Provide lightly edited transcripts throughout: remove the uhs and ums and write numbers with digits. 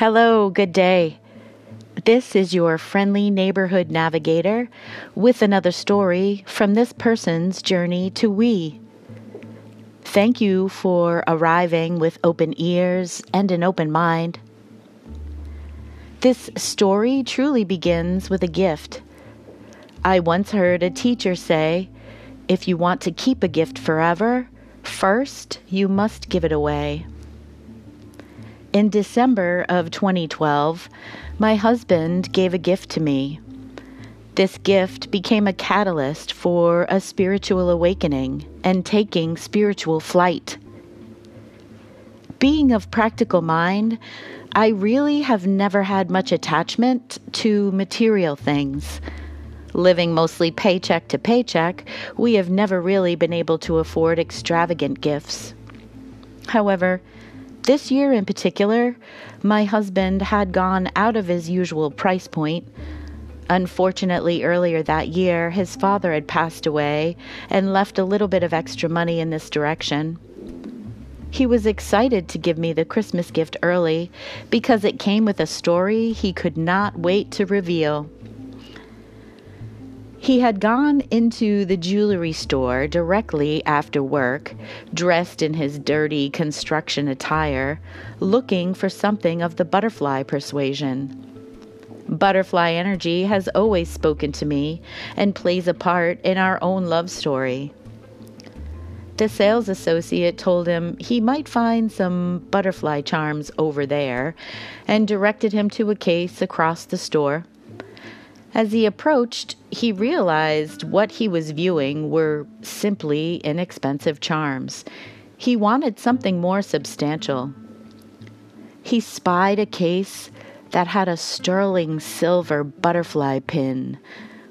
Hello, good day. This is your friendly neighborhood navigator with another story from this person's journey to we. Thank you for arriving with open ears and an open mind. This story truly begins with a gift. I once heard a teacher say, "If you want to keep a gift forever, first you must give it away." In December of 2012, my husband gave a gift to me. This gift became a catalyst for a spiritual awakening and taking spiritual flight. Being of practical mind, I really have never had much attachment to material things. Living mostly paycheck to paycheck, we have never really been able to afford extravagant gifts. However, this year in particular, my husband had gone out of his usual price point. Unfortunately, earlier that year, his father had passed away and left a little bit of extra money in this direction. He was excited to give me the Christmas gift early because it came with a story he could not wait to reveal. He had gone into the jewelry store directly after work, dressed in his dirty construction attire, looking for something of the butterfly persuasion. Butterfly energy has always spoken to me and plays a part in our own love story. The sales associate told him he might find some butterfly charms over there and directed him to a case across the store. As he approached, he realized what he was viewing were simply inexpensive charms. He wanted something more substantial. He spied a case that had a sterling silver butterfly pin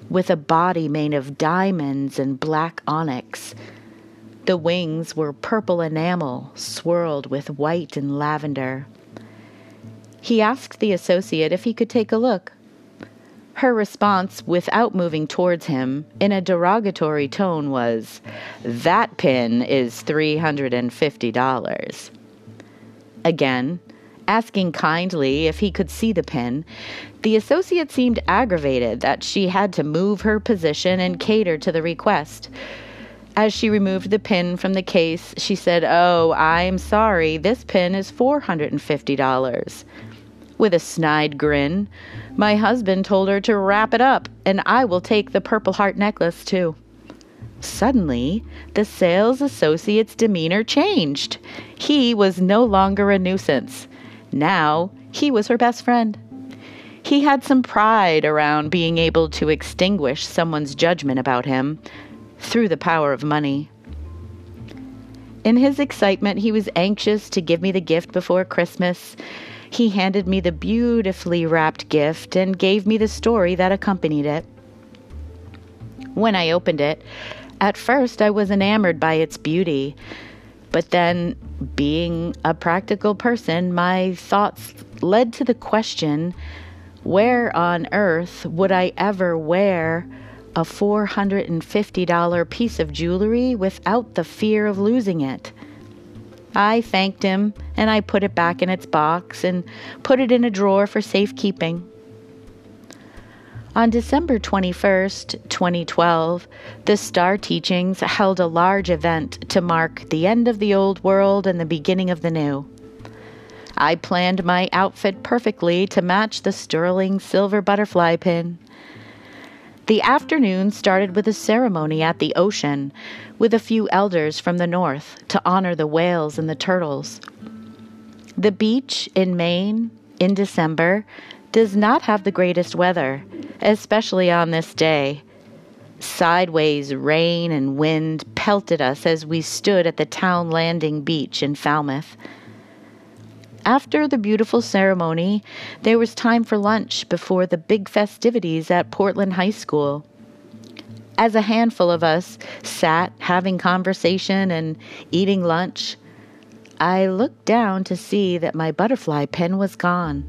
with a body made of diamonds and black onyx. The wings were purple enamel swirled with white and lavender. He asked the associate if he could take a look. Her response, without moving towards him, in a derogatory tone was, "That pin is $350. Again, asking kindly if he could see the pin, the associate seemed aggravated that she had to move her position and cater to the request. As she removed the pin from the case, she said, "Oh, I'm sorry, this pin is $450. With a snide grin, my husband told her to wrap it up, and I will take the purple heart necklace too. Suddenly, the sales associate's demeanor changed. He was no longer a nuisance. Now, he was her best friend. He had some pride around being able to extinguish someone's judgment about him through the power of money. In his excitement, he was anxious to give me the gift before Christmas. He handed me the beautifully wrapped gift and gave me the story that accompanied it. When I opened it, at first I was enamored by its beauty, but then, being a practical person, my thoughts led to the question, where on earth would I ever wear a $450 piece of jewelry without the fear of losing it? I thanked him, and I put it back in its box and put it in a drawer for safekeeping. On December 21st, 2012, the Star Teachings held a large event to mark the end of the old world and the beginning of the new. I planned my outfit perfectly to match the sterling silver butterfly pin. The afternoon started with a ceremony at the ocean with a few elders from the north to honor the whales and the turtles. The beach in Maine in December does not have the greatest weather, especially on this day. Sideways rain and wind pelted us as we stood at the Town Landing Beach in Falmouth. After the beautiful ceremony, there was time for lunch before the big festivities at Portland High School. As a handful of us sat having conversation and eating lunch, I looked down to see that my butterfly pin was gone.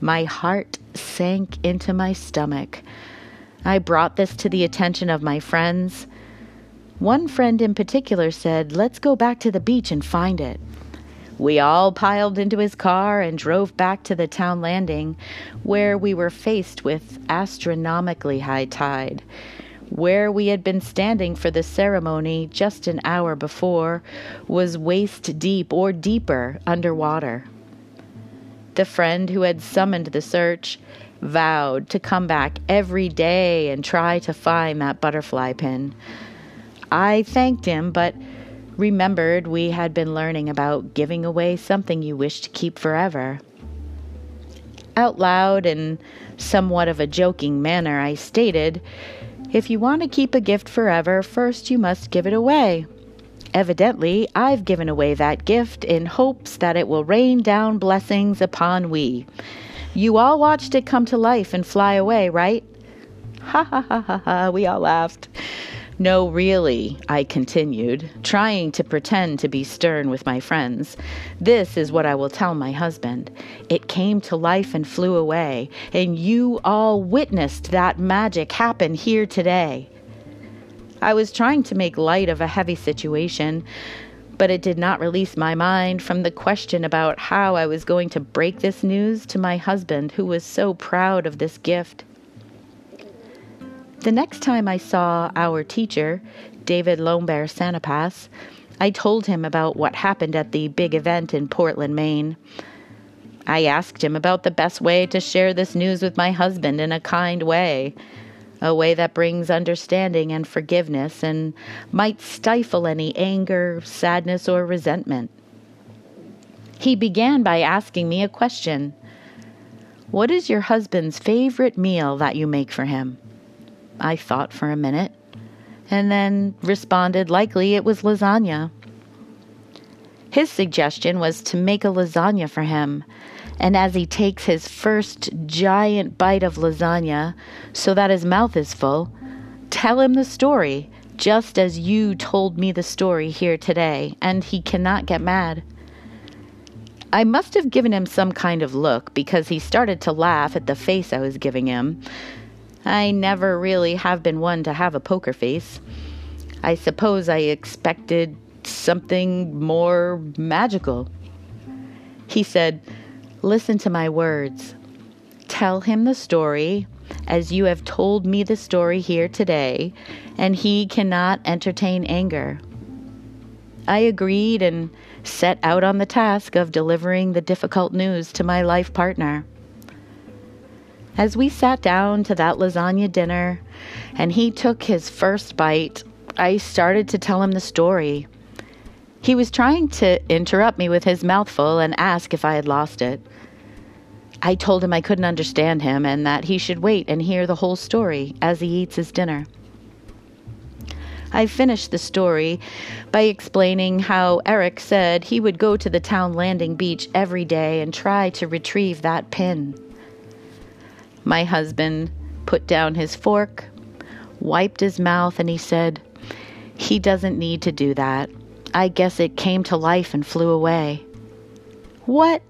My heart sank into my stomach. I brought this to the attention of my friends. One friend in particular said, "Let's go back to the beach and find it." We all piled into his car and drove back to the town landing, where we were faced with astronomically high tide. Where we had been standing for the ceremony just an hour before was waist deep or deeper underwater. The friend who had summoned the search vowed to come back every day and try to find that butterfly pin. I thanked him, but remembered we had been learning about giving away something you wish to keep forever. Out loud, in somewhat of a joking manner, I stated, "If you want to keep a gift forever, first you must give it away. Evidently, I've given away that gift in hopes that it will rain down blessings upon we. You all watched it come to life and fly away, right?" Ha ha ha ha ha, we all laughed. "No, really," I continued, trying to pretend to be stern with my friends. "This is what I will tell my husband. It came to life and flew away, and you all witnessed that magic happen here today." I was trying to make light of a heavy situation, but it did not release my mind from the question about how I was going to break this news to my husband, who was so proud of this gift. The next time I saw our teacher, David Lombard Santopas, I told him about what happened at the big event in Portland, Maine. I asked him about the best way to share this news with my husband in a kind way, a way that brings understanding and forgiveness and might stifle any anger, sadness, or resentment. He began by asking me a question. "What is your husband's favorite meal that you make for him?" I thought for a minute, and then responded likely it was lasagna. His suggestion was to make a lasagna for him, and as he takes his first giant bite of lasagna, so that his mouth is full, tell him the story, just as you told me the story here today, and he cannot get mad. I must have given him some kind of look, because he started to laugh at the face I was giving him. I never really have been one to have a poker face. I suppose I expected something more magical. He said, "Listen to my words. Tell him the story as you have told me the story here today, and he cannot entertain anger." I agreed and set out on the task of delivering the difficult news to my life partner. As we sat down to that lasagna dinner and he took his first bite, I started to tell him the story. He was trying to interrupt me with his mouthful and ask if I had lost it. I told him I couldn't understand him and that he should wait and hear the whole story as he eats his dinner. I finished the story by explaining how Eric said he would go to the Town Landing Beach every day and try to retrieve that pin. My husband put down his fork, wiped his mouth, and he said, "He doesn't need to do that. I guess it came to life and flew away." What?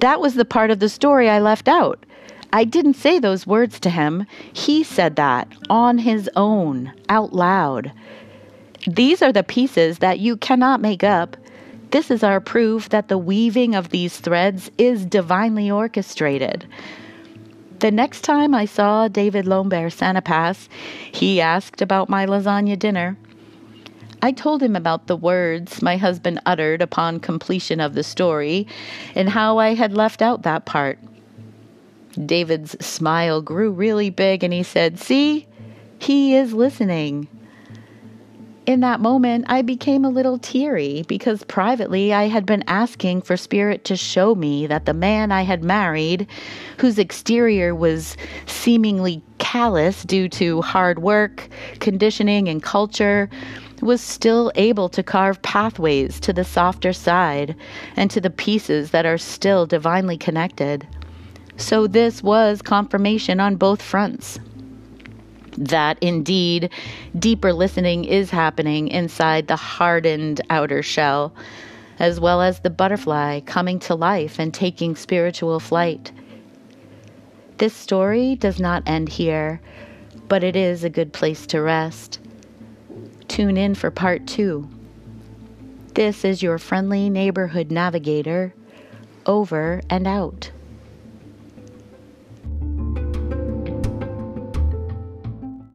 That was the part of the story I left out. I didn't say those words to him. He said that on his own, out loud. These are the pieces that you cannot make up. This is our proof that the weaving of these threads is divinely orchestrated. The next time I saw David Lombard Santopas, he asked about my lasagna dinner. I told him about the words my husband uttered upon completion of the story and how I had left out that part. David's smile grew really big and he said, "See, he is listening." In that moment, I became a little teary because privately I had been asking for Spirit to show me that the man I had married, whose exterior was seemingly callous due to hard work, conditioning, and culture, was still able to carve pathways to the softer side and to the pieces that are still divinely connected. So this was confirmation on both fronts. That indeed, deeper listening is happening inside the hardened outer shell, as well as the butterfly coming to life and taking spiritual flight. This story does not end here, but it is a good place to rest. Tune in for part 2. This is your friendly neighborhood navigator, over and out.